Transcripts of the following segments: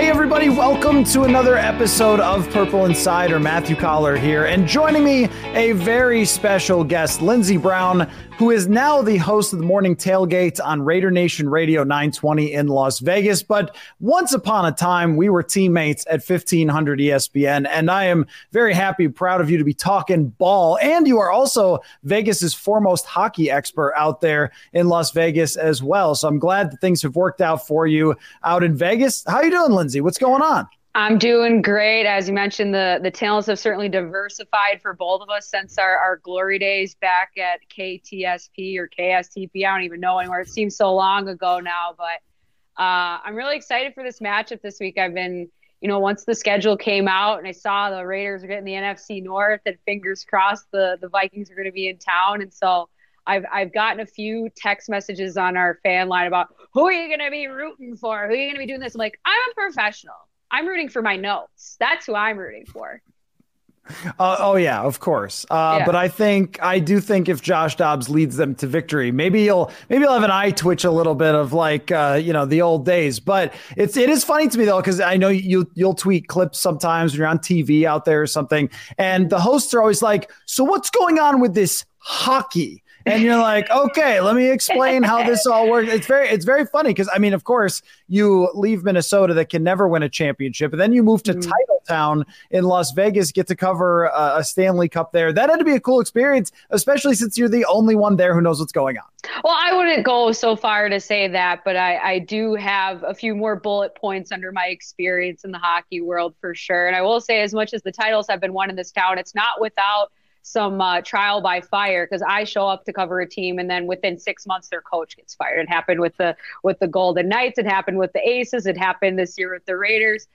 Hey everybody, welcome to another episode of Purple Insider. Matthew Collar here, and joining me, a very special guest, Lindsey Brown, who is now the host of the Morning Tailgate on Raider Nation Radio 920 in Las Vegas. But once upon a time, we were teammates at 1500 ESPN, and I am very happy, proud of you to be talking ball. And you are also Vegas's foremost hockey expert out there in Las Vegas as well. So I'm glad that things have worked out for you out in Vegas. How you doing, Lindsey? What's going on? I'm doing great. As you mentioned, the talents have certainly diversified for both of us since our glory days back at KTSP or KSTP. I don't even know anymore. It seems so long ago now, but I'm really excited for this matchup this week. I've been, once the schedule came out and I saw the Raiders were getting the NFC North, and fingers crossed the Vikings are going to be in town. And so I've gotten a few text messages on our fan line about, who are you going to be rooting for? Who are you going to be doing this? I'm like, I'm a professional. I'm rooting for my notes. That's who I'm rooting for. Oh yeah, of course. Yeah. But I do think if Josh Dobbs leads them to victory, maybe he'll have an eye twitch a little bit of like, the old days. But it is funny to me though, because I know you'll tweet clips sometimes when you're on TV out there or something, and the hosts are always like, so what's going on with this hockey? And you're like, okay, let me explain how this all works. It's very funny because, of course, you leave Minnesota that can never win a championship, and then you move to Title Town in Las Vegas, get to cover a Stanley Cup there. That had to be a cool experience, especially since you're the only one there who knows what's going on. Well, I wouldn't go so far to say that, but I do have a few more bullet points under my experience in the hockey world for sure. And I will say, as much as the titles have been won in this town, it's not without some trial by fire, because I show up to cover a team and then within 6 months their coach gets fired. It happened with the Golden Knights. It happened with the Aces. It happened this year with the Raiders.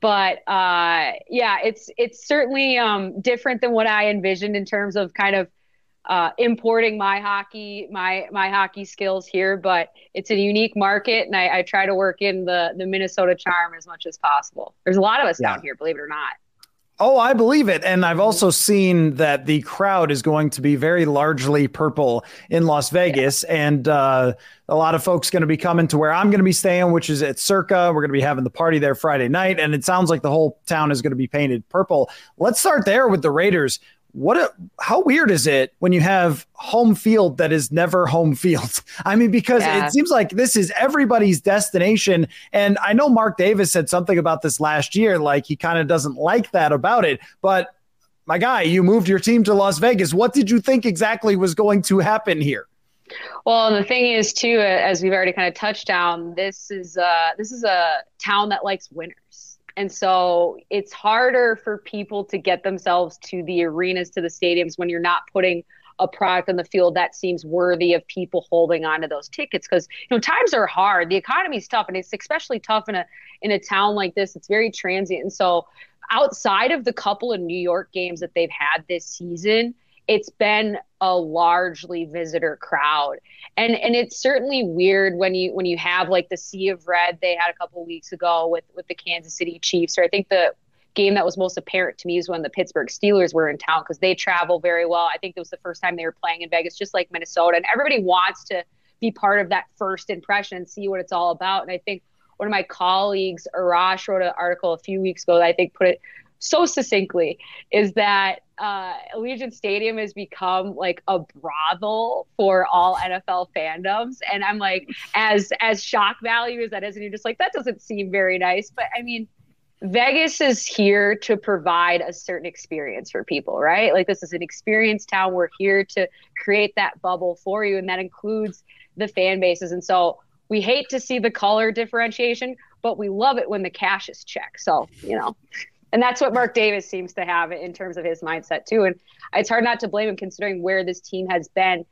But yeah, it's certainly different than what I envisioned in terms of kind of importing my hockey skills here. But it's a unique market, and I try to work in the Minnesota charm as much as possible. There's a lot of us down here, believe it or not. Oh, I believe it. And I've also seen that the crowd is going to be very largely purple in Las Vegas. Yeah. And a lot of folks going to be coming to where I'm going to be staying, which is at Circa. We're going to be having the party there Friday night. And it sounds like the whole town is going to be painted purple. Let's start there with the Raiders. How weird is it when you have home field that is never home field? Because It seems like this is everybody's destination. And I know Mark Davis said something about this last year, like he kind of doesn't like that about it. But my guy, you moved your team to Las Vegas. What did you think exactly was going to happen here? Well, the thing is, too, as we've already kind of touched on, this is a town that likes winners. And so it's harder for people to get themselves to the arenas, to the stadiums, when you're not putting a product on the field that seems worthy of people holding on to those tickets. Because, times are hard. The economy is tough, and it's especially tough in a town like this. It's very transient. And so outside of the couple of New York games that they've had this season, it's been a largely visitor crowd. And it's certainly weird when you have like the Sea of Red they had a couple of weeks ago with the Kansas City Chiefs, or I think the game that was most apparent to me is when the Pittsburgh Steelers were in town, because they travel very well. I think it was the first time they were playing in Vegas, just like Minnesota. And everybody wants to be part of that first impression and see what it's all about. And I think one of my colleagues, Arash, wrote an article a few weeks ago that I think put it so succinctly, is that Allegiant Stadium has become like a brothel for all NFL fandoms. And I'm like, as shock value as that is, and you're just like, that doesn't seem very nice. But Vegas is here to provide a certain experience for people, right? Like, this is an experience town. We're here to create that bubble for you. And that includes the fan bases. And so we hate to see the color differentiation, but we love it when the cash is checked. So, and that's what Mark Davis seems to have in terms of his mindset, too. And it's hard not to blame him, considering where this team has been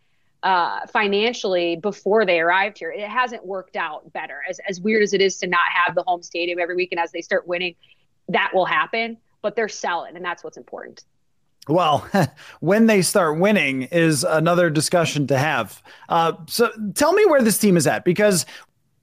financially before they arrived here. It hasn't worked out better. As weird as it is to not have the home stadium every week, and as they start winning, that will happen. But they're selling, and that's what's important. Well, when they start winning is another discussion to have. So tell me where this team is at, because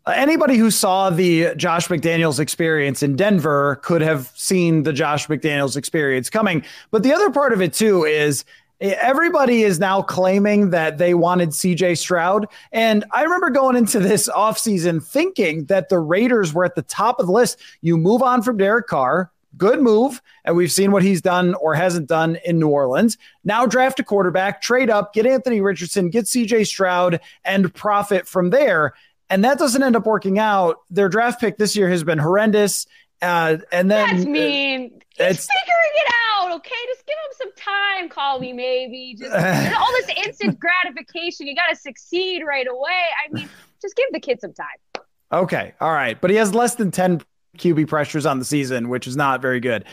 anybody who saw the Josh McDaniels experience in Denver could have seen the Josh McDaniels experience coming. But the other part of it, too, is Everybody is now claiming that they wanted C.J. Stroud. And I remember going into this offseason thinking that the Raiders were at the top of the list. You move on from Derek Carr. Good move. And we've seen what he's done or hasn't done in New Orleans. Now draft a quarterback, trade up, get Anthony Richardson, get C.J. Stroud, and profit from there. And that doesn't end up working out. Their draft pick this year has been horrendous. And then that's mean. He's figuring it out, okay? Just give him some time, call me maybe. Just all this instant gratification. You got to succeed right away. I mean, just give the kid some time. Okay, all right. But he has less than 10 QB pressures on the season, which is not very good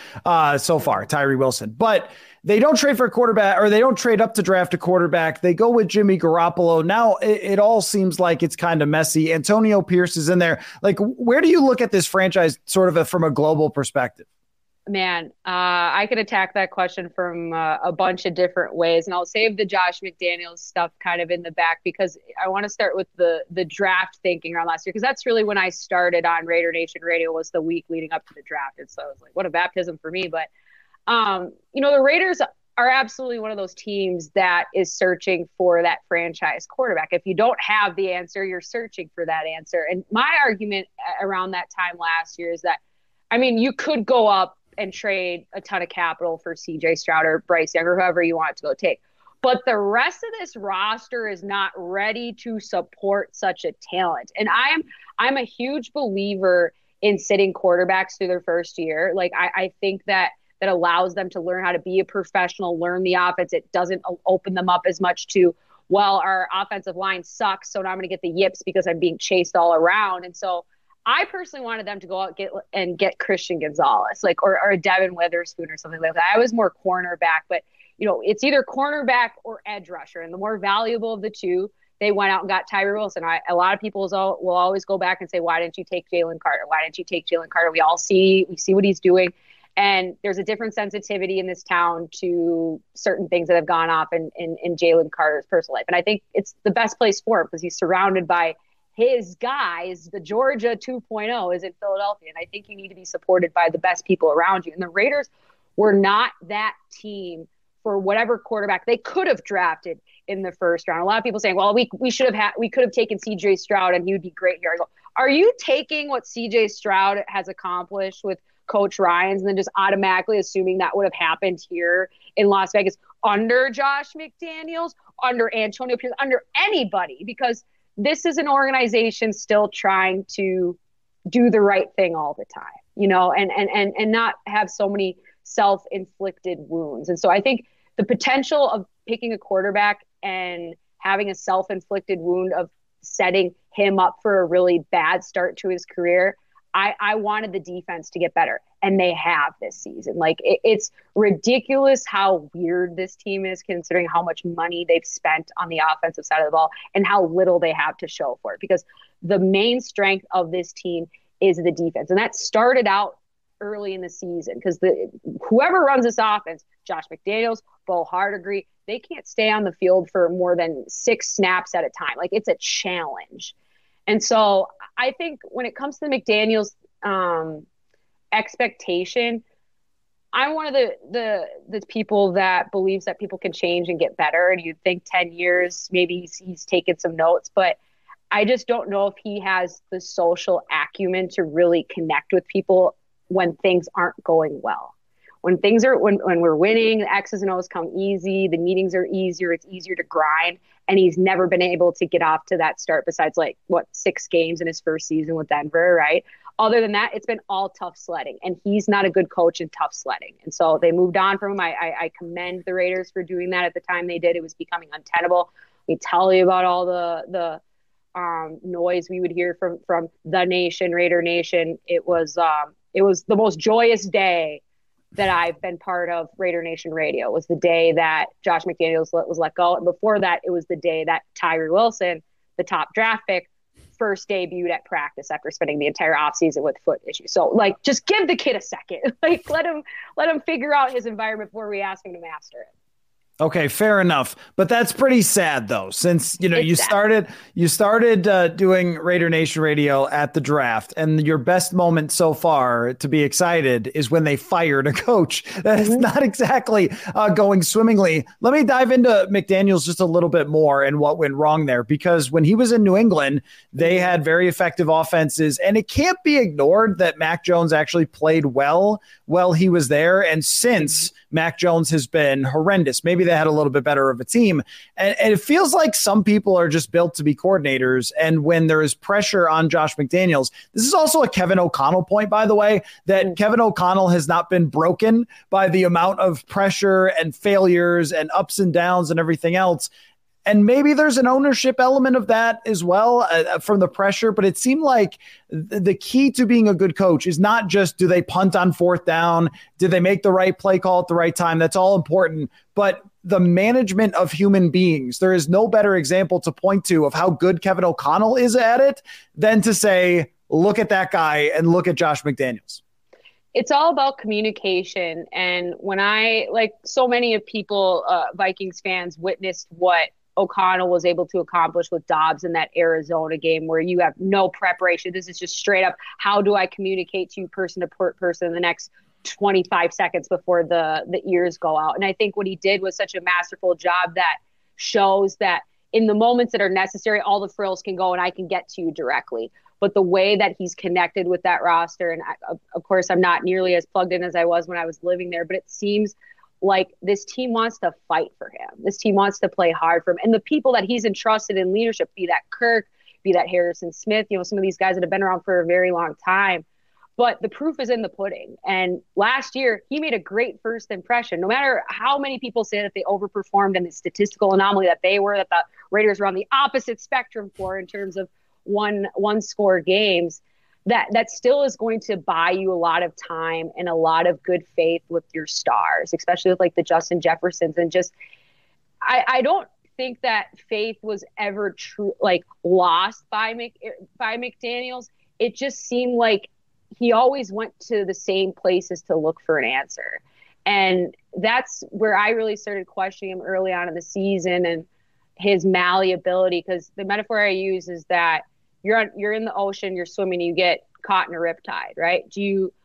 so far, Tyree Wilson. But they don't trade for a quarterback, or they don't trade up to draft a quarterback. They go with Jimmy Garoppolo. Now it all seems like it's kind of messy. Antonio Pierce is in there. Like, where do you look at this franchise sort of from a global perspective? Man, I could attack that question from a bunch of different ways, and I'll save the Josh McDaniels stuff kind of in the back because I want to start with the draft thinking around last year, because that's really when I started on Raider Nation Radio, was the week leading up to the draft. And so I was like, what a baptism for me. But, the Raiders are absolutely one of those teams that is searching for that franchise quarterback. If you don't have the answer, you're searching for that answer. And my argument around that time last year is that, I mean, you could go up and trade a ton of capital for C.J. Stroud or Bryce Young or whoever you want to go take. But the rest of this roster is not ready to support such a talent. And I'm a huge believer in sitting quarterbacks through their first year. Like, I think that allows them to learn how to be a professional, learn the offense. It doesn't open them up as much to, well, our offensive line sucks, so now I'm going to get the yips because I'm being chased all around. And so I personally wanted them to go out and get Christian Gonzalez, like or a Devin Witherspoon or something like that. I was more cornerback, but it's either cornerback or edge rusher, and the more valuable of the two, they went out and got Tyree Wilson. A lot of people will always go back and say, "Why didn't you take Jalen Carter? Why didn't you take Jalen Carter?" We see what he's doing, and there's a different sensitivity in this town to certain things that have gone off in Jalen Carter's personal life, and I think it's the best place for him because he's surrounded by his guys. The Georgia 2.0 is in Philadelphia, and I think you need to be supported by the best people around you. And the Raiders were not that team for whatever quarterback they could have drafted in the first round. A lot of people saying, "Well, we could have taken C.J. Stroud, and he would be great here." I go, "Are you taking what C.J. Stroud has accomplished with Coach Ryan's, and then just automatically assuming that would have happened here in Las Vegas under Josh McDaniels, under Antonio Pierce, under anybody?" Because this is an organization still trying to do the right thing all the time, and not have so many self-inflicted wounds. And so I think the potential of picking a quarterback and having a self-inflicted wound of setting him up for a really bad start to his career, I wanted the defense to get better, and they have this season. Like, it's ridiculous how weird this team is considering how much money they've spent on the offensive side of the ball and how little they have to show for it, because the main strength of this team is the defense. And that started out early in the season because whoever runs this offense, Josh McDaniels, Bo Hardigree, they can't stay on the field for more than 6 snaps at a time. Like, it's a challenge. And so I think when it comes to the McDaniels expectation, I'm one of the people that believes that people can change and get better. And you'd think 10 years, maybe he's taken some notes, but I just don't know if he has the social acumen to really connect with people when things aren't going well. When things are when we're winning, the X's and O's come easy, the meetings are easier, it's easier to grind, and he's never been able to get off to that start besides 6 games in his first season with Denver, right? Other than that, it's been all tough sledding, and he's not a good coach in tough sledding. And so they moved on from him. I commend the Raiders for doing that at the time they did. It was becoming untenable. We tell you about all the noise we would hear from the nation, Raider Nation. It was the most joyous day that I've been part of Raider Nation Radio. Was the day that Josh McDaniels was let go. And before that, it was the day that Tyree Wilson, the top draft pick, first debuted at practice after spending the entire offseason with foot issues. So, just give the kid a second. Let him figure out his environment before we ask him to master it. Okay, fair enough. But that's pretty sad, though, since, you know, exactly. you started doing Raider Nation Radio at the draft, and your best moment so far to be excited is when they fired a coach. That's not exactly going swimmingly. Let me dive into McDaniels just a little bit more and what went wrong there, because when he was in New England, they had very effective offenses, and it can't be ignored that Mac Jones actually played well while he was there. And since Mac Jones has been horrendous, maybe they had a little bit better of a team. And it feels like some people are just built to be coordinators. And when there is pressure on Josh McDaniels, this is also a Kevin O'Connell point, by the way, that Kevin O'Connell has not been broken by the amount of pressure and failures and ups and downs and everything else. And maybe there's an ownership element of that as well from the pressure. But it seemed like the key to being a good coach is not just do they punt on fourth down? Did they make the right play call at the right time? That's all important. But the management of human beings, there is no better example to point to of how good Kevin O'Connell is at it than to say, look at that guy and look at Josh McDaniels. It's all about communication. And when I, like so many of people, Vikings fans witnessed what O'Connell was able to accomplish with Dobbs in that Arizona game, where you have no preparation. This is just straight up, how do I communicate to you person to person in the next 25 seconds before the ears go out? And I think what he did was such a masterful job that shows that in the moments that are necessary, all the frills can go and I can get to you directly. But the way that he's connected with that roster, and I, of course, I'm not nearly as plugged in as I was when I was living there, but it seems like this team wants to fight for him. This team wants to play hard for him. And the people that he's entrusted in leadership, be that Kirk, be that Harrison Smith, you know, some of these guys that have been around for a very long time. But the proof is in the pudding. And last year, he made a great first impression. No matter how many people say that they overperformed and the statistical anomaly that they were, that the Raiders were on the opposite spectrum for in terms of one-score games, that still is going to buy you a lot of time and a lot of good faith with your stars, especially with like the Justin Jeffersons. And just, I don't think that faith was ever true, like lost by McDaniels. It just seemed like he always went to the same places to look for an answer. And that's where I really started questioning him early on in the season and his malleability. Cause the metaphor I use is that you're in the ocean, you're swimming, you get caught in a riptide, right?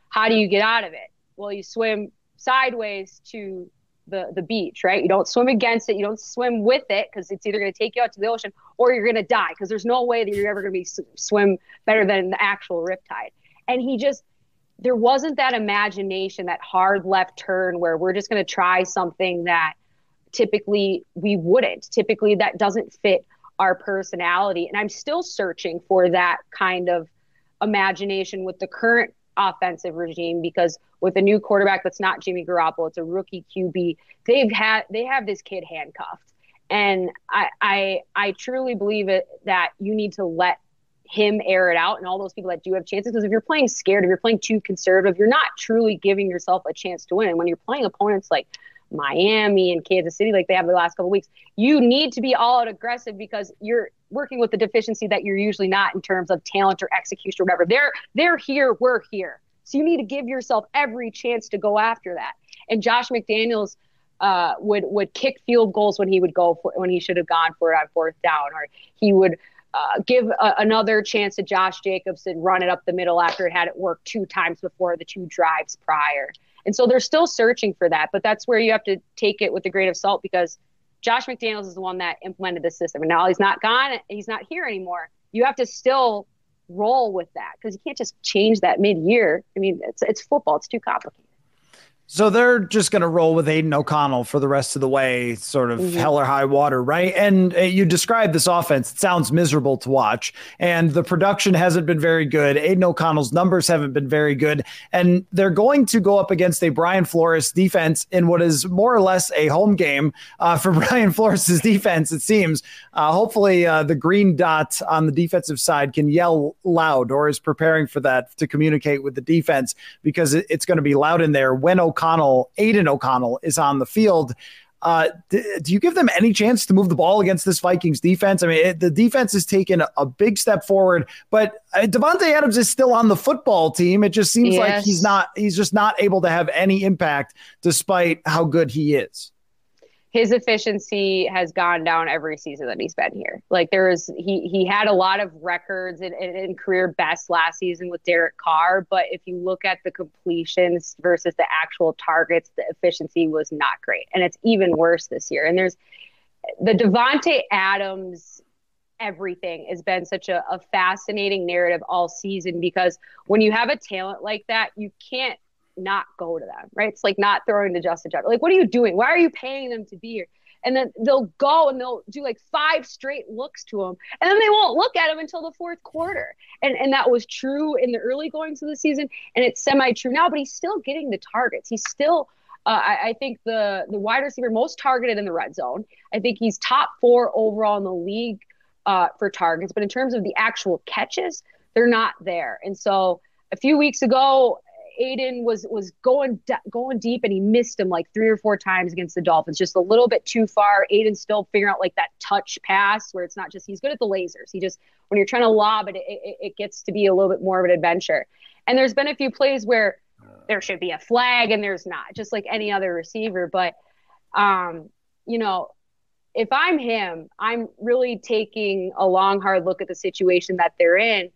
How do you get out of it? Well, you swim sideways to the beach, right? You don't swim against it. You don't swim with it, because it's either going to take you out to the ocean or you're going to die, because there's no way that you're ever going to be swim better than the actual riptide. And he just, there wasn't that imagination, that hard left turn where we're just going to try something that typically we wouldn't. Typically that doesn't fit our personality. And I'm still searching for that kind of imagination with the current offensive regime, because with a new quarterback that's not Jimmy Garoppolo, it's a rookie QB, they have this kid handcuffed. And I truly believe that you need to let him air it out and all those people that do have chances, because if you're playing scared, if you're playing too conservative, you're not truly giving yourself a chance to win. And when you're playing opponents like Miami and Kansas City, like they have the last couple of weeks, you need to be all out aggressive, because you're working with the deficiency that you're usually not in terms of talent or execution or whatever. They're here, we're here. So you need to give yourself every chance to go after that. And Josh McDaniels would kick field goals when he would go for, when he should have gone for it on fourth down, or he would give another chance to Josh Jacobs and run it up the middle after it had it worked two times before, the two drives prior. And so they're still searching for that, but that's where you have to take it with a grain of salt, because Josh McDaniels is the one that implemented the system. And now he's not gone. He's not here anymore. You have to still roll with that, because you can't just change that mid-year. I mean, it's football. It's too complicated. So they're just going to roll with Aiden O'Connell for the rest of the way, sort of hell or high water, right? And you described this offense. It sounds miserable to watch. And the production hasn't been very good. Aiden O'Connell's numbers haven't been very good. And they're going to go up against a Brian Flores defense in what is more or less a home game for Brian Flores' defense, it seems. Hopefully the green dot on the defensive side can yell loud, or is preparing for that to communicate with the defense, because it's going to be loud in there when Aiden O'Connell is on the field. Do you give them any chance to move the ball against this Vikings defense? I mean, the defense has taken a big step forward, but Davante Adams is still on the football team. It just seems like he's just not able to have any impact despite how good he is. his efficiency has gone down every season that he's been here. Like, there is, he had a lot of records and career best last season with Derek Carr, but if you look at the completions versus the actual targets, the efficiency was not great. And it's even worse this year. And there's the Davante Adams, everything has been such a fascinating narrative all season, because when you have a talent like that, you can't not go to them, right? It's like not throwing to Justin Jefferson. Like, what are you doing? Why are you paying them to be here? And then they'll go and they'll do like 5 straight looks to him, and then they won't look at him until the fourth quarter. And that was true in the early goings of the season, and it's semi-true now, but he's still getting the targets. He's still, I think, the wide receiver most targeted in the red zone. I think he's top 4 overall in the league for targets, but in terms of the actual catches, they're not there. And so a few weeks ago, Aiden was going deep, and he missed him like 3 or 4 times against the Dolphins, just a little bit too far. Aiden's still figuring out like that touch pass where it's not just, he's good at the lasers. He just, when you're trying to lob it, it gets to be a little bit more of an adventure. And there's been a few plays where there should be a flag and there's not, just like any other receiver. But, you know, if I'm him, I'm really taking a long, hard look at the situation that they're in.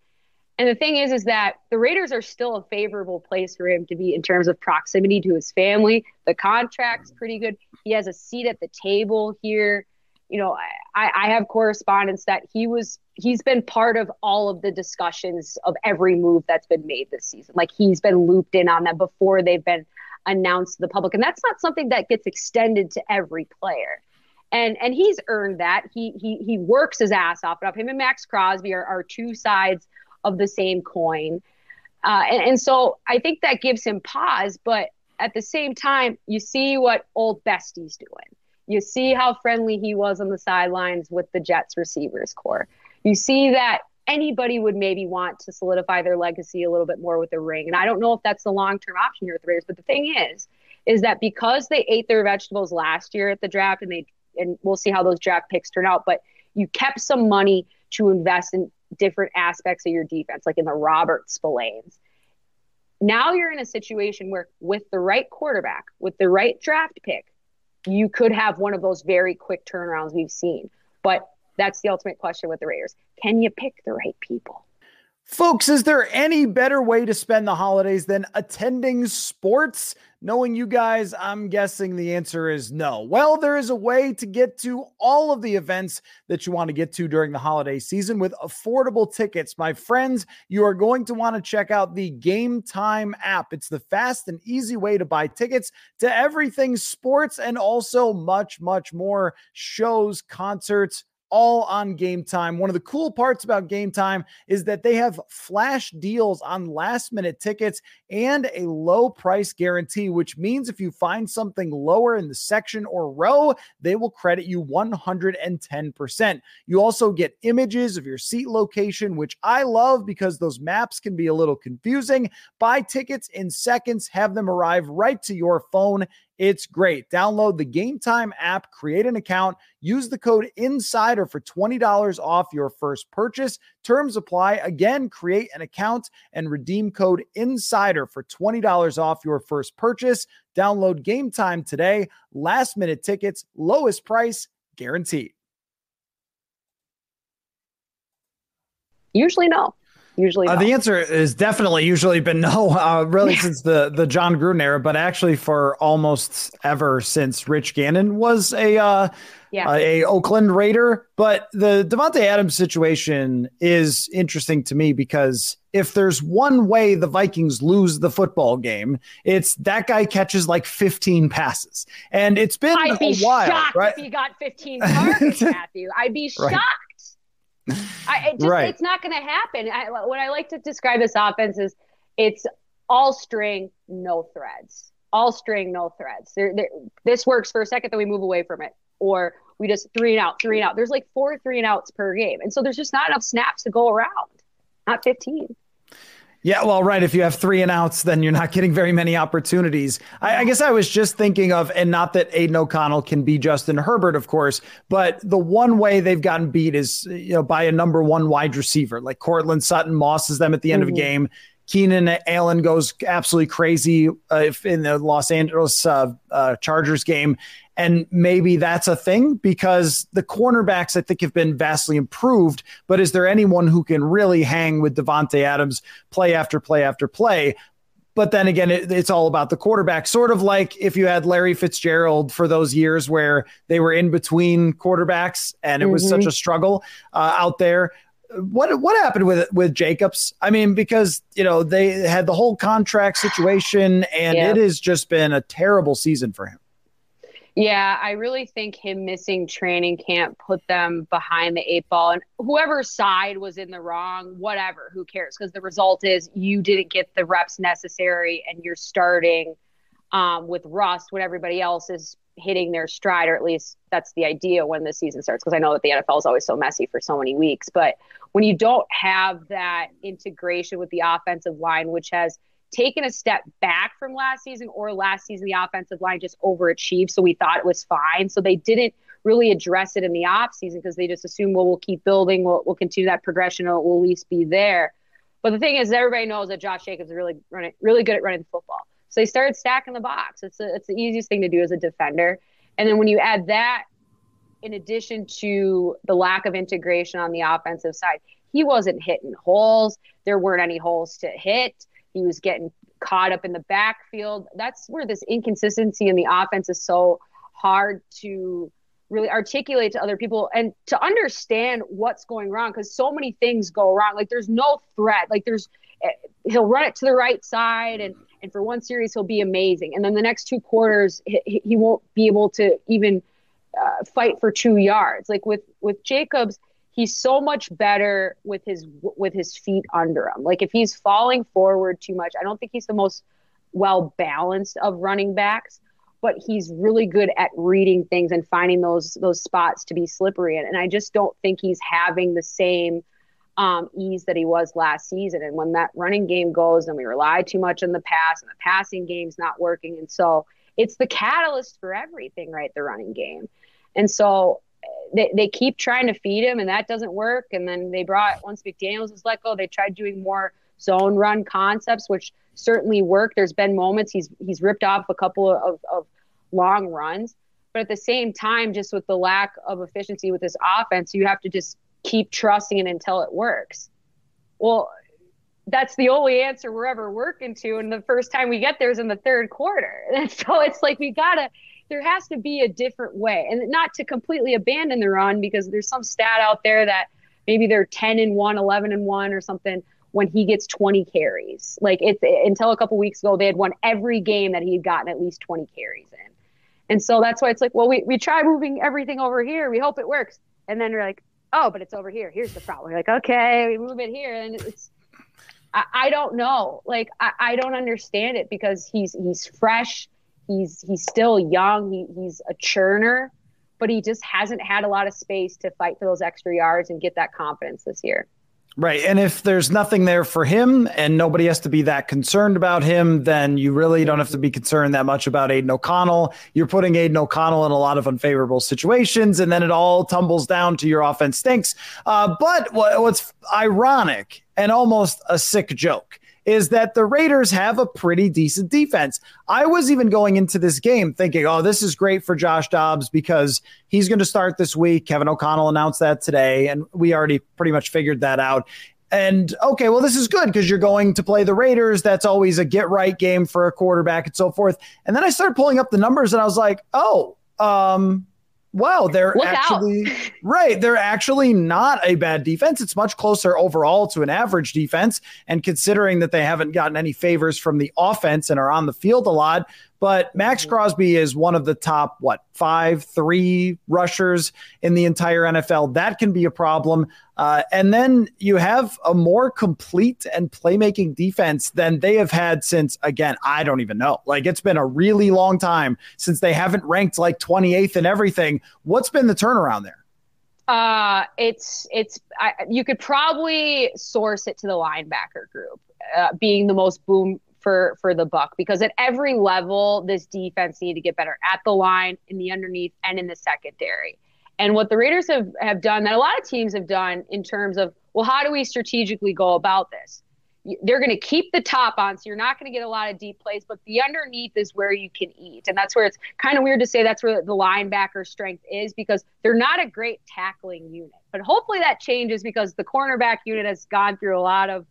And the thing is that the Raiders are still a favorable place for him to be in terms of proximity to his family. The contract's pretty good. He has a seat at the table here. You know, I have correspondence that he's been part of all of the discussions of every move that's been made this season. Like, he's been looped in on that before they've been announced to the public. And that's not something that gets extended to every player. And he's earned that. He works his ass off and up. Him and Maxx Crosby are two sides of the same coin. And so I think that gives him pause, but at the same time, you see what old bestie's doing. You see how friendly he was on the sidelines with the Jets receivers core. You see that anybody would maybe want to solidify their legacy a little bit more with a ring. And I don't know if that's the long-term option here with the Raiders, but the thing is that because they ate their vegetables last year at the draft, and we'll see how those draft picks turn out, but you kept some money to invest in different aspects of your defense, like in the Robert Spillanes. Now you're in a situation where with the right quarterback, with the right draft pick, you could have one of those very quick turnarounds we've seen. But that's the ultimate question with the Raiders. Can you pick the right people? Folks, is there any better way to spend the holidays than attending sports? Knowing you guys, I'm guessing the answer is no. Well, there is a way to get to all of the events that you want to get to during the holiday season with affordable tickets. My friends, you are going to want to check out the Game Time app. It's the fast and easy way to buy tickets to everything sports and also much, much more. Shows, concerts, all on Game Time. One of the cool parts about Game Time is that they have flash deals on last minute tickets and a low price guarantee, which means if you find something lower in the section or row, they will credit you 110%. You also get images of your seat location, which I love because those maps can be a little confusing. Buy tickets in seconds, have them arrive right to your phone. It's great. Download the Game Time app, create an account, use the code INSIDER for $20 off your first purchase. Terms apply. Again, create an account and redeem code INSIDER for $20 off your first purchase. Download Game Time today. Last minute tickets, lowest price guaranteed. Usually no. No. The answer is definitely usually been no, really, since the John Gruden era, but actually for almost ever since Rich Gannon was a Oakland Raider. But the Davante Adams situation is interesting to me because if there's one way the Vikings lose the football game, it's that guy catches like 15 passes. And it's been a while. I'd be shocked, right? If he got 15 targets, Matthew. I'd be shocked. Right. It's not going to happen. What I like to describe this offense is it's all string, no threads. All string, no threads. This works for a second, then we move away from it. Or we just three and out. There's like 4 three and outs per game. And so there's just not enough snaps to go around. Not 15. Yeah, well, right. If you have three and outs, then you're not getting very many opportunities. I guess I was just thinking of, and not that Aiden O'Connell can be Justin Herbert, of course, but the one way they've gotten beat is, by a number 1 wide receiver, like Cortland Sutton mosses them at the end of a game. Keenan Allen goes absolutely crazy in the Los Angeles Chargers game. And maybe that's a thing because the cornerbacks, I think, have been vastly improved. But is there anyone who can really hang with Davante Adams play after play after play? But then again, it's all about the quarterback, sort of like if you had Larry Fitzgerald for those years where they were in between quarterbacks and it was such a struggle out there. What happened with Jacobs? I mean, because, you know, they had the whole contract situation and it has just been a terrible season for him. Yeah, I really think him missing training camp put them behind the eight ball. And whoever's side was in the wrong, whatever, who cares? Because the result is you didn't get the reps necessary and you're starting with rust when everybody else is hitting their stride, or at least that's the idea when the season starts, because I know that the NFL is always so messy for so many weeks. But when you don't have that integration with the offensive line, which has taken a step back from last season, or last season the offensive line just overachieved, so we thought it was fine. So they didn't really address it in the offseason because they just assumed, well, we'll keep building, we'll continue that progression, or we'll at least be there. But the thing is, everybody knows that Josh Jacobs is really good at running the football. So they started stacking the box. It's the easiest thing to do as a defender. And then when you add that, in addition to the lack of integration on the offensive side, he wasn't hitting holes. There weren't any holes to hit. He was getting caught up in the backfield. That's where this inconsistency in the offense is so hard to really articulate to other people and to understand what's going wrong, because so many things go wrong. Like, there's no threat. Like, he'll run it to the right side, and for one series he'll be amazing. And then the next two quarters he won't be able to even fight for 2 yards. Like with Jacobs, he's so much better with his feet under him. Like, if he's falling forward too much, I don't think he's the most well-balanced of running backs, but he's really good at reading things and finding those spots to be slippery in. And I just don't think he's having the same ease that he was last season. And when that running game goes, and we rely too much on the pass, and the passing game's not working. And so it's the catalyst for everything, right? The running game. And so they keep trying to feed him, and that doesn't work. And then once McDaniels was let go, they tried doing more zone run concepts, which certainly work. There's been moments he's ripped off a couple of long runs, but at the same time, just with the lack of efficiency with this offense, you have to just keep trusting it until it works. Well, that's the only answer we're ever working to. And the first time we get there is in the third quarter. And so it's like, there has to be a different way, and not to completely abandon the run, because there's some stat out there that maybe they're 10-1, 11-1 or something when he gets 20 carries. Like, until a couple weeks ago, they had won every game that he had gotten at least 20 carries in. And so that's why it's like, well, we try moving everything over here. We hope it works. And then we're like, oh, but it's over here. Here's the problem. We're like, okay, we move it here. And it's, I don't know. Like, I don't understand it, because he's fresh. He's still young. He's a churner, but he just hasn't had a lot of space to fight for those extra yards and get that confidence this year. Right. And if there's nothing there for him and nobody has to be that concerned about him, then you really don't have to be concerned that much about Aiden O'Connell. You're putting Aiden O'Connell in a lot of unfavorable situations, and then it all tumbles down to your offense stinks. But what's ironic and almost a sick joke is that the Raiders have a pretty decent defense. I was even going into this game thinking, oh, this is great for Josh Dobbs because he's going to start this week. Kevin O'Connell announced that today, and we already pretty much figured that out. And, okay, well, this is good because you're going to play the Raiders. That's always a get-right game for a quarterback and so forth. And then I started pulling up the numbers, and I was like, oh, wow, they're actually not a bad defense. It's much closer overall to an average defense. And considering that they haven't gotten any favors from the offense and are on the field a lot, but Maxx Crosby is one of the top, 5-3 rushers in the entire NFL. That can be a problem. And then you have a more complete and playmaking defense than they have had since, again, I don't even know. Like, it's been a really long time since they haven't ranked 28th in everything. What's been the turnaround there? You could probably source it to the linebacker group being the most boom for the buck, because at every level, this defense needed to get better at the line, in the underneath, and in the secondary. And what the Raiders have done that a lot of teams have done in terms of, well, how do we strategically go about this? they're going to keep the top on, so you're not going to get a lot of deep plays, but the underneath is where you can eat. And that's where it's kind of weird to say that's where the linebacker strength is, because they're not a great tackling unit. But hopefully that changes, because the cornerback unit has gone through a lot of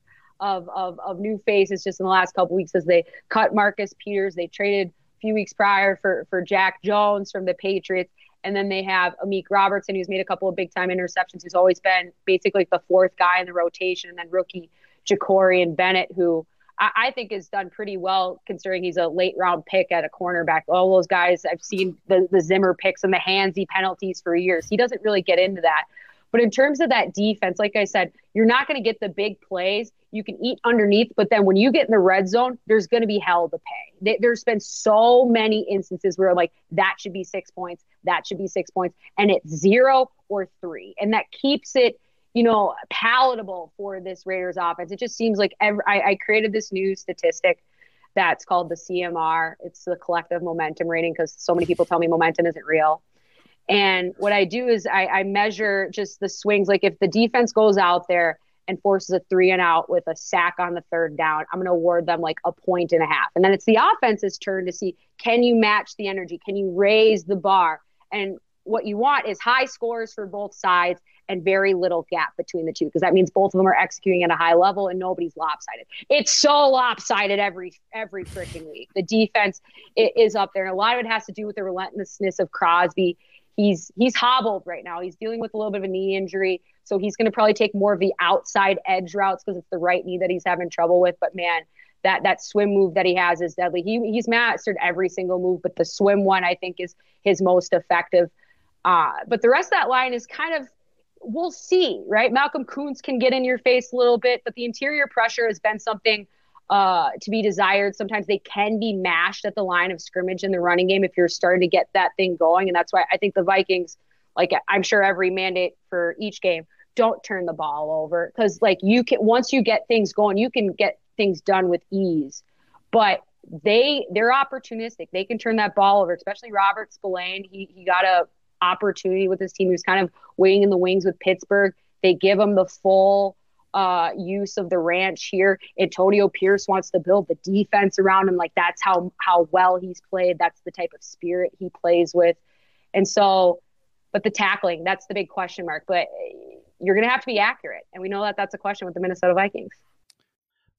new faces just in the last couple weeks, as they cut Marcus Peters. They traded a few weeks prior for Jack Jones from the Patriots. And then they have Amik Robertson, who's made a couple of big-time interceptions, who's always been basically the fourth guy in the rotation, and then rookie Ja'Cory Bennett, who I think has done pretty well considering he's a late-round pick at a cornerback. All those guys, I've seen the Zimmer picks and the Hansi penalties for years. He doesn't really get into that. But in terms of that defense, like I said, you're not going to get the big plays. You can eat underneath, but then when you get in the red zone, there's going to be hell to pay. There's been so many instances where, like, that should be 6 points, that should be 6 points, and it's 0 or 3. And that keeps it, you know, palatable for this Raiders offense. It just seems like I created this new statistic that's called the CMR. It's the collective momentum rating, because so many people tell me momentum isn't real. And what I do is I measure just the swings. Like, if the defense goes out there and forces a 3-and-out with a sack on the third down, I'm going to award them like 1.5 points. And then it's the offense's turn to see, can you match the energy? Can you raise the bar? And what you want is high scores for both sides and very little gap between the two, because that means both of them are executing at a high level and nobody's lopsided. It's so lopsided every freaking week. The defense is up there. And a lot of it has to do with the relentlessness of Crosby. He's hobbled right now. He's dealing with a little bit of a knee injury, so he's going to probably take more of the outside edge routes because it's the right knee that he's having trouble with. But, man, that swim move that he has is deadly. He's mastered every single move, but the swim one, I think, is his most effective. But the rest of that line is kind of – we'll see, right? Malcolm Kuntz can get in your face a little bit, but the interior pressure has been something to be desired. Sometimes they can be mashed at the line of scrimmage in the running game if you're starting to get that thing going. And that's why I think the Vikings, like I'm sure every mandate for each game, don't turn the ball over. Because, like, you can, once you get things going, you can get things done with ease. But they're opportunistic. They can turn that ball over, especially Robert Spillane. He got a opportunity with his team. He was kind of waiting in the wings with Pittsburgh. They give him the full use of the ranch here. Antonio Pierce wants to build the defense around him. Like, that's how well he's played. That's the type of spirit he plays with. And so, but the tackling, that's the big question mark. But you're going to have to be accurate. And we know that that's a question with the Minnesota Vikings.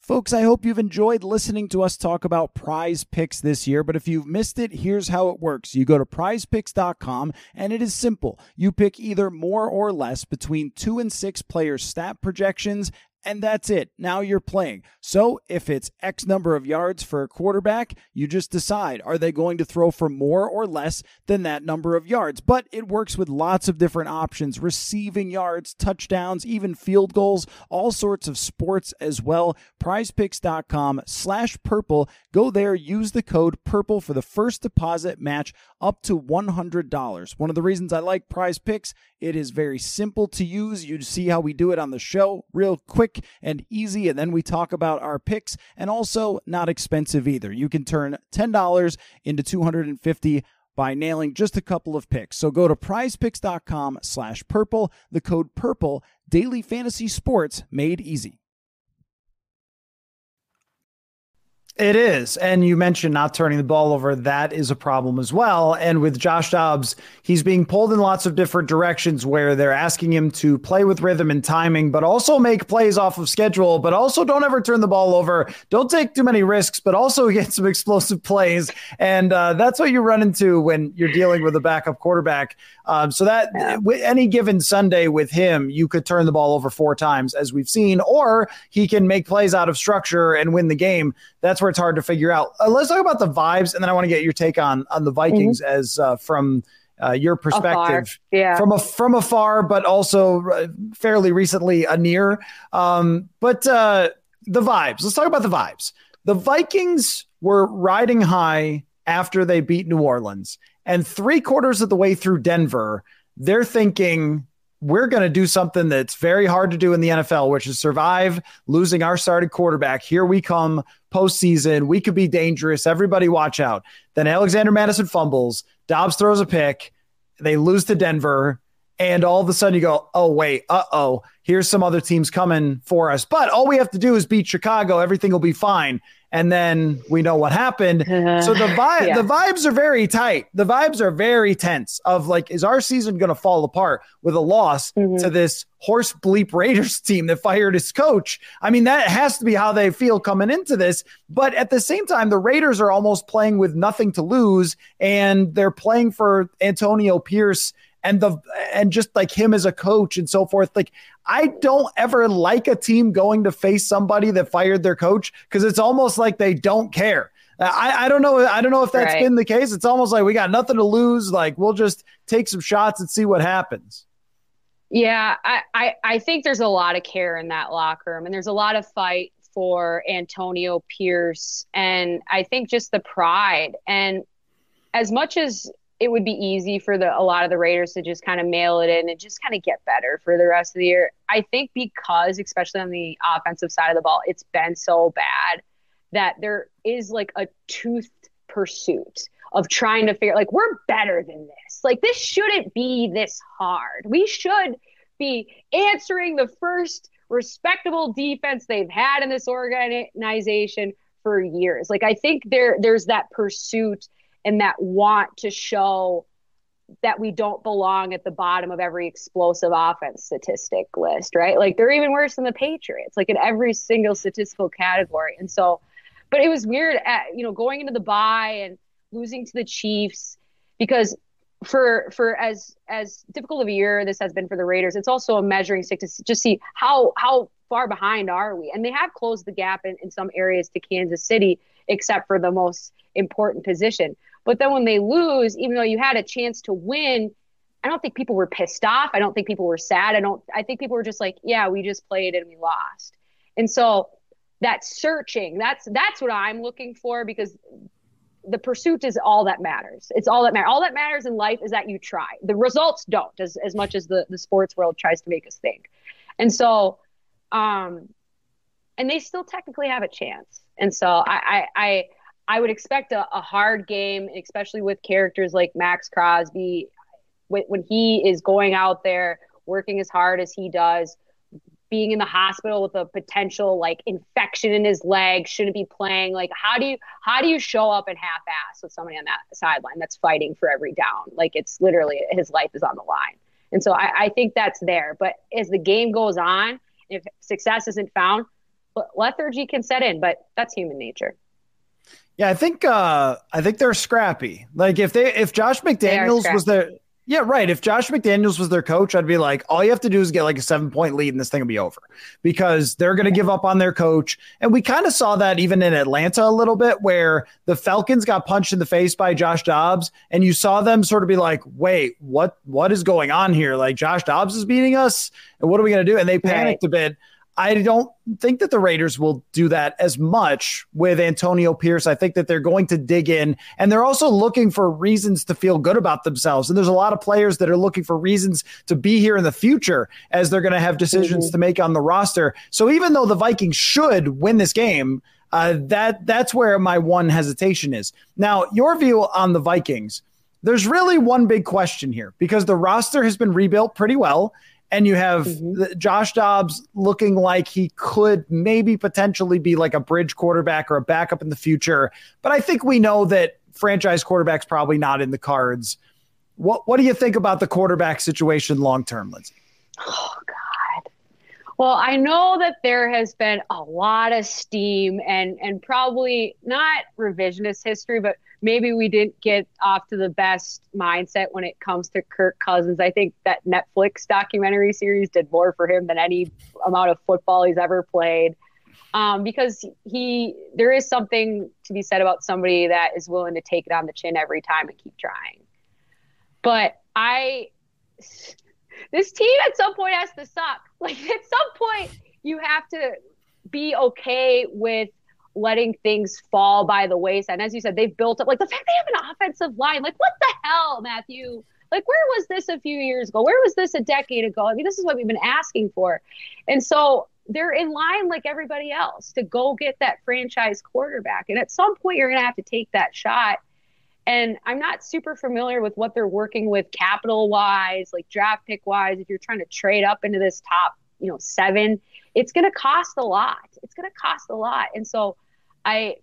Folks, I hope you've enjoyed listening to us talk about Prize Picks this year, but if you've missed it, here's how it works. You go to prizepicks.com, and it is simple. You pick either more or less between 2 and 6 players' stat projections, and that's it. Now you're playing. So if it's X number of yards for a quarterback, you just decide, are they going to throw for more or less than that number of yards? But it works with lots of different options, receiving yards, touchdowns, even field goals, all sorts of sports as well. PrizePicks.com/purple. Go there, use the code purple for the first deposit match up to $100. One of the reasons I like Prize Picks, it is very simple to use. You see how we do it on the show real quick and easy, and then we talk about our picks, and also not expensive either. You can turn $10 into $250 by nailing just a couple of picks. So go to prizepicks.com/purple, the code purple, daily fantasy sports made easy. It is. And you mentioned not turning the ball over. That is a problem as well. And with Josh Dobbs, he's being pulled in lots of different directions where they're asking him to play with rhythm and timing, but also make plays off of schedule, but also don't ever turn the ball over. Don't take too many risks, but also get some explosive plays. And that's what you run into when you're dealing with a backup quarterback. So that with any given Sunday with him, you could turn the ball over 4 times, as we've seen, or he can make plays out of structure and win the game. That's where it's hard to figure out. Let's talk about the vibes, and then I want to get your take on the Vikings as from your perspective, from afar, but also fairly recently anear. But the vibes. Let's talk about the vibes. The Vikings were riding high after they beat New Orleans, and 3/4 of the way through Denver, they're thinking, we're going to do something that's very hard to do in the NFL, which is survive losing our starting quarterback. Here we come, postseason. We could be dangerous. Everybody watch out. Then Alexander Mattison fumbles. Dobbs throws a pick. They lose to Denver. And all of a sudden you go, oh, wait, uh-oh, here's some other teams coming for us. But all we have to do is beat Chicago. Everything will be fine. And then we know what happened. So the vibes are very tight. The vibes are very tense of like, is our season going to fall apart with a loss to this horse bleep Raiders team that fired his coach? I mean, that has to be how they feel coming into this. But at the same time, the Raiders are almost playing with nothing to lose. And they're playing for Antonio Pierce and just like him as a coach and so forth. Like, I don't ever like a team going to face somebody that fired their coach, because it's almost like they don't care. I don't know. I don't know if that's been the case. It's almost like we got nothing to lose. Like, we'll just take some shots and see what happens. Yeah, I think there's a lot of care in that locker room, and there's a lot of fight for Antonio Pierce, and I think just the pride. And as much as it would be easy for a lot of the Raiders to just kind of mail it in and just kind of get better for the rest of the year, I think because, especially on the offensive side of the ball, it's been so bad that there is like a toothed pursuit of trying to figure, like, we're better than this. Like, this shouldn't be this hard. We should be answering the first respectable defense they've had in this organization for years. Like, I think there's that pursuit and that want to show that we don't belong at the bottom of every explosive offense statistic list, right? Like, they're even worse than the Patriots, like in every single statistical category. And so, but it was weird, going into the bye and losing to the Chiefs, because for as difficult of a year this has been for the Raiders, it's also a measuring stick to just see how far behind are we. And they have closed the gap in some areas to Kansas City, except for the most important position. But then when they lose, even though you had a chance to win, I don't think people were pissed off. I don't think people were sad. I think people were just like, yeah, we just played and we lost. And so that searching, that's what I'm looking for, because the pursuit is all that matters. It's all that matters. All that matters in life is that you try. The results don't, as much as the sports world tries to make us think. And so, and they still technically have a chance. And so I would expect a hard game, especially with characters like Maxx Crosby, when he is going out there, working as hard as he does, being in the hospital with a potential like infection in his leg, shouldn't be playing. Like, how do you show up and half-ass with somebody on that sideline that's fighting for every down? Like, it's literally his life is on the line. And so I think that's there. But as the game goes on, if success isn't found, lethargy can set in, but that's human nature. Yeah, I think they're scrappy. Like, if Josh McDaniels was their if Josh McDaniels was their coach, I'd be like, all you have to do is get like a 7-point lead and this thing will be over, because they're going to give up on their coach. And we kind of saw that even in Atlanta a little bit, where the Falcons got punched in the face by Josh Dobbs, and you saw them sort of be like, wait, what is going on here? Like, Josh Dobbs is beating us, and what are we going to do? And they panicked a bit. I don't think that the Raiders will do that as much with Antonio Pierce. I think that they're going to dig in, and they're also looking for reasons to feel good about themselves. And there's a lot of players that are looking for reasons to be here in the future, as they're going to have decisions to make on the roster. So even though the Vikings should win this game, that's where my one hesitation is. Now, your view on the Vikings, there's really one big question here, because the roster has been rebuilt pretty well. And you have Josh Dobbs looking like he could maybe potentially be like a bridge quarterback or a backup in the future. But I think we know that franchise quarterback's probably not in the cards. What do you think about the quarterback situation long-term, Lindsey? Oh, God. Well, I know that there has been a lot of steam and probably not revisionist history, but maybe we didn't get off to the best mindset when it comes to Kirk Cousins. I think that Netflix documentary series did more for him than any amount of football he's ever played, because there is something to be said about somebody that is willing to take it on the chin every time and keep trying. But this team at some point has to suck. Like, at some point you have to be okay with letting things fall by the wayside. And as you said, they've built up, like, the fact they have an offensive line, like, what the hell, Matthew? Like, where was this a few years ago? Where was this a decade ago? I mean, this is what we've been asking for. And so they're in line like everybody else to go get that franchise quarterback. And at some point you're going to have to take that shot. And I'm not super familiar with what they're working with capital-wise, like draft pick-wise. If you're trying to trade up into this top, seven, it's going to cost a lot. It's going to cost a lot. And so I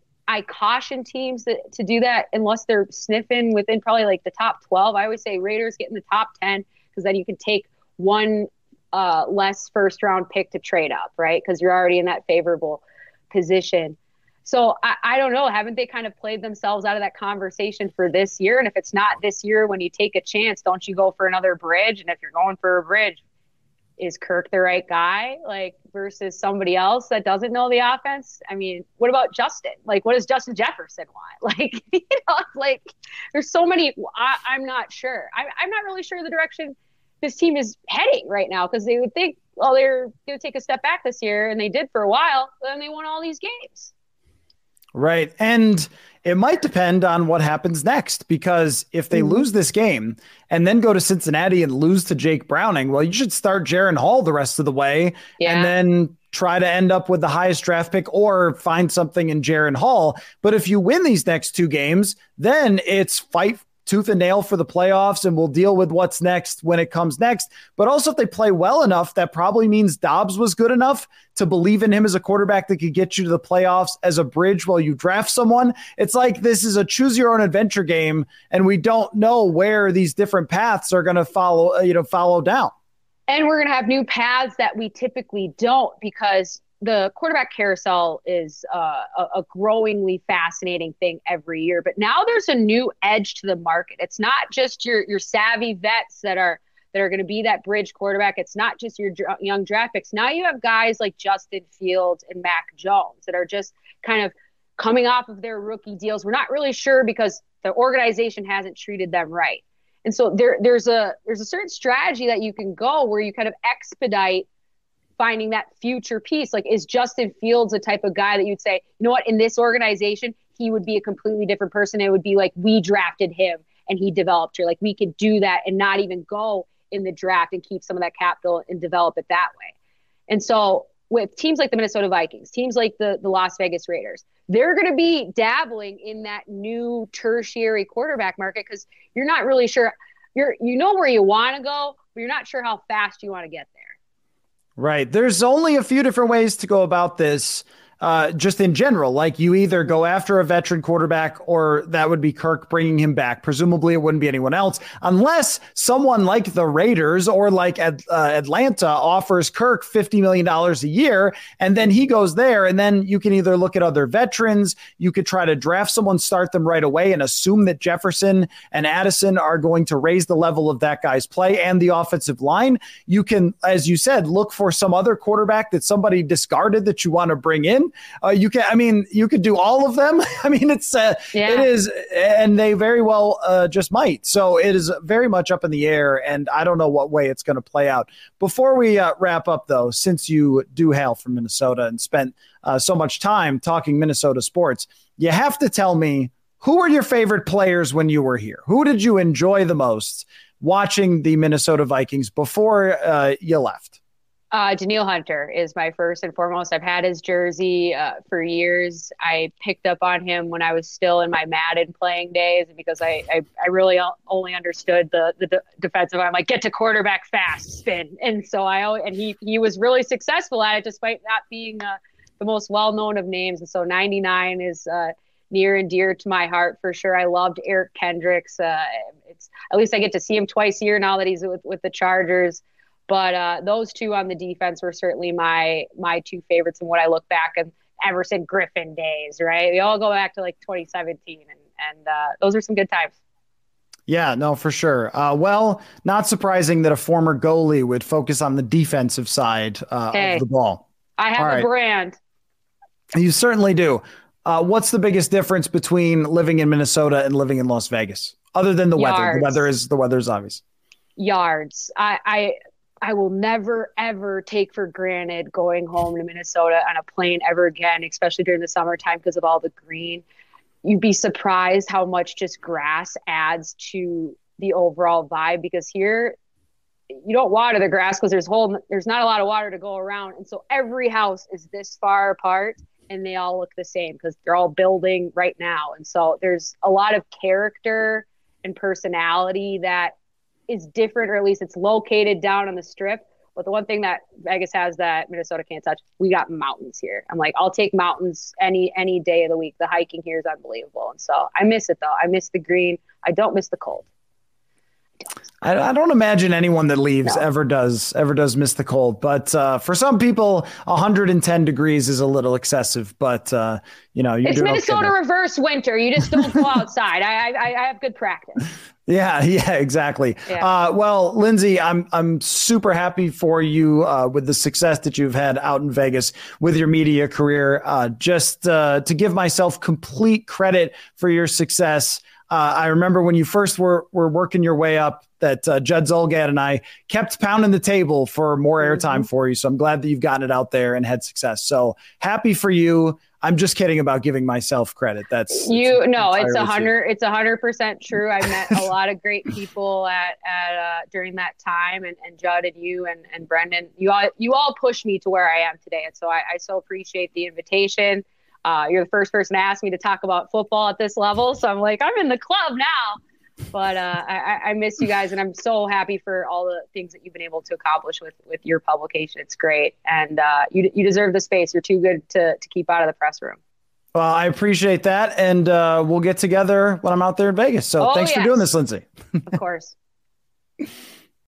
caution teams to do that unless they're sniffing within probably like the top 12. I always say Raiders get in the top 10 because then you can take one less first-round pick to trade up, right? Because you're already in that favorable position. So I don't know. Haven't they kind of played themselves out of that conversation for this year? And if it's not this year, when you take a chance, don't you go for another bridge? And if you're going for a bridge, is Kirk the right guy? Like versus somebody else that doesn't know the offense? I mean, what about Justin? Like, what does Justin Jefferson want? Like, like there's so many. I'm not sure. I'm not really sure the direction this team is heading right now, because they would think, well, they're going to take a step back this year, and they did for a while. Then they won all these games. Right. And it might depend on what happens next, because if they lose this game and then go to Cincinnati and lose to Jake Browning, well, you should start Jaren Hall the rest of the way and then try to end up with the highest draft pick or find something in Jaren Hall. But if you win these next two games, then it's fight tooth and nail for the playoffs, and we'll deal with what's next when it comes next. But also, if they play well enough, that probably means Dobbs was good enough to believe in him as a quarterback that could get you to the playoffs as a bridge while you draft someone. It's like this is a choose your own adventure game, and we don't know where these different paths are going to follow down. And we're going to have new paths that we typically don't, because the quarterback carousel is a growingly fascinating thing every year. But now there's a new edge to the market. It's not just your savvy vets that are going to be that bridge quarterback. It's not just your young draft picks. Now you have guys like Justin Fields and Mac Jones that are just kind of coming off of their rookie deals. We're not really sure because the organization hasn't treated them right. And so there's a certain strategy that you can go where you kind of expedite finding that future piece. Like, is Justin Fields the type of guy that you'd say, you know what, in this organization, he would be a completely different person. It would be like, we drafted him and he developed here. Like, we could do that and not even go in the draft and keep some of that capital and develop it that way. And so with teams like the Minnesota Vikings, teams like the Las Vegas Raiders, they're going to be dabbling in that new tertiary quarterback market because you're not really sure. You know where you want to go, but you're not sure how fast you want to get there. Right. There's only a few different ways to go about this just in general. Like, you either go after a veteran quarterback, or that would be Kirk bringing him back. Presumably it wouldn't be anyone else, unless someone like the Raiders or like Atlanta offers Kirk $50 million a year and then he goes there. And then you can either look at other veterans. You could try to draft someone, start them right away, and assume that Jefferson and Addison are going to raise the level of that guy's play and the offensive line. You can, as you said, look for some other quarterback that somebody discarded that you want to bring in. You could do all of them. I mean, it is, and they very well just might. So it is very much up in the air, and I don't know what way it's going to play out. Before we wrap up, though, since you do hail from Minnesota and spent so much time talking Minnesota sports, you have to tell me, who were your favorite players when you were here? Who did you enjoy the most watching the Minnesota Vikings before you left? Danielle Hunter is my first and foremost. I've had his jersey for years. I picked up on him when I was still in my Madden playing days, because I really only understood the defensive. I'm like, get to quarterback fast, spin. And so he was really successful at it, despite not being the most well-known of names. And so 99 is near and dear to my heart for sure. I loved Eric Kendricks. It's at least I get to see him twice a year now that he's with the Chargers. But those two on the defense were certainly my two favorites, and what I look back and Everson Griffin days, right? We all go back to like 2017, and those are some good times. Yeah, no, for sure. Well, not surprising that a former goalie would focus on the defensive side of the ball. I have a brand. You certainly do. What's the biggest difference between living in Minnesota and living in Las Vegas, other than the weather? The weather is obvious. Yards. I will never, ever take for granted going home to Minnesota on a plane ever again, especially during the summertime because of all the green. You'd be surprised how much just grass adds to the overall vibe, because here you don't water the grass because there's not a lot of water to go around. And so every house is this far apart and they all look the same because they're all building right now. And so there's a lot of character and personality that is different, or at least it's located down on the strip. But the one thing that Vegas has that Minnesota can't touch, we got mountains here. I'm like, I'll take mountains any day of the week. The hiking here is unbelievable. And so I miss it, though. I miss the green. I don't miss the cold. I don't imagine anyone that leaves ever does miss the cold, but for some people, 110 degrees is a little excessive. But it's Minnesota okay reverse winter. You just don't go outside. I have good practice. Yeah, exactly. Yeah. Well, Lindsey, I'm super happy for you with the success that you've had out in Vegas with your media career. Just to give myself complete credit for your success. I remember when you first were working your way up that Judd Zulgad and I kept pounding the table for more airtime for you. So I'm glad that you've gotten it out there and had success. So happy for you. I'm just kidding about giving myself credit. That's you. No, it's 100. It's 100% true. I met a lot of great people at during that time, and Judd and you and Brendan, you all pushed me to where I am today. And so I so appreciate the invitation. You're the first person to ask me to talk about football at this level. So I'm like, I'm in the club now, but I miss you guys. And I'm so happy for all the things that you've been able to accomplish with your publication. It's great. And you deserve the space. You're too good to keep out of the press room. Well, I appreciate that. And we'll get together when I'm out there in Vegas. So thanks for doing this, Lindsey. Of course.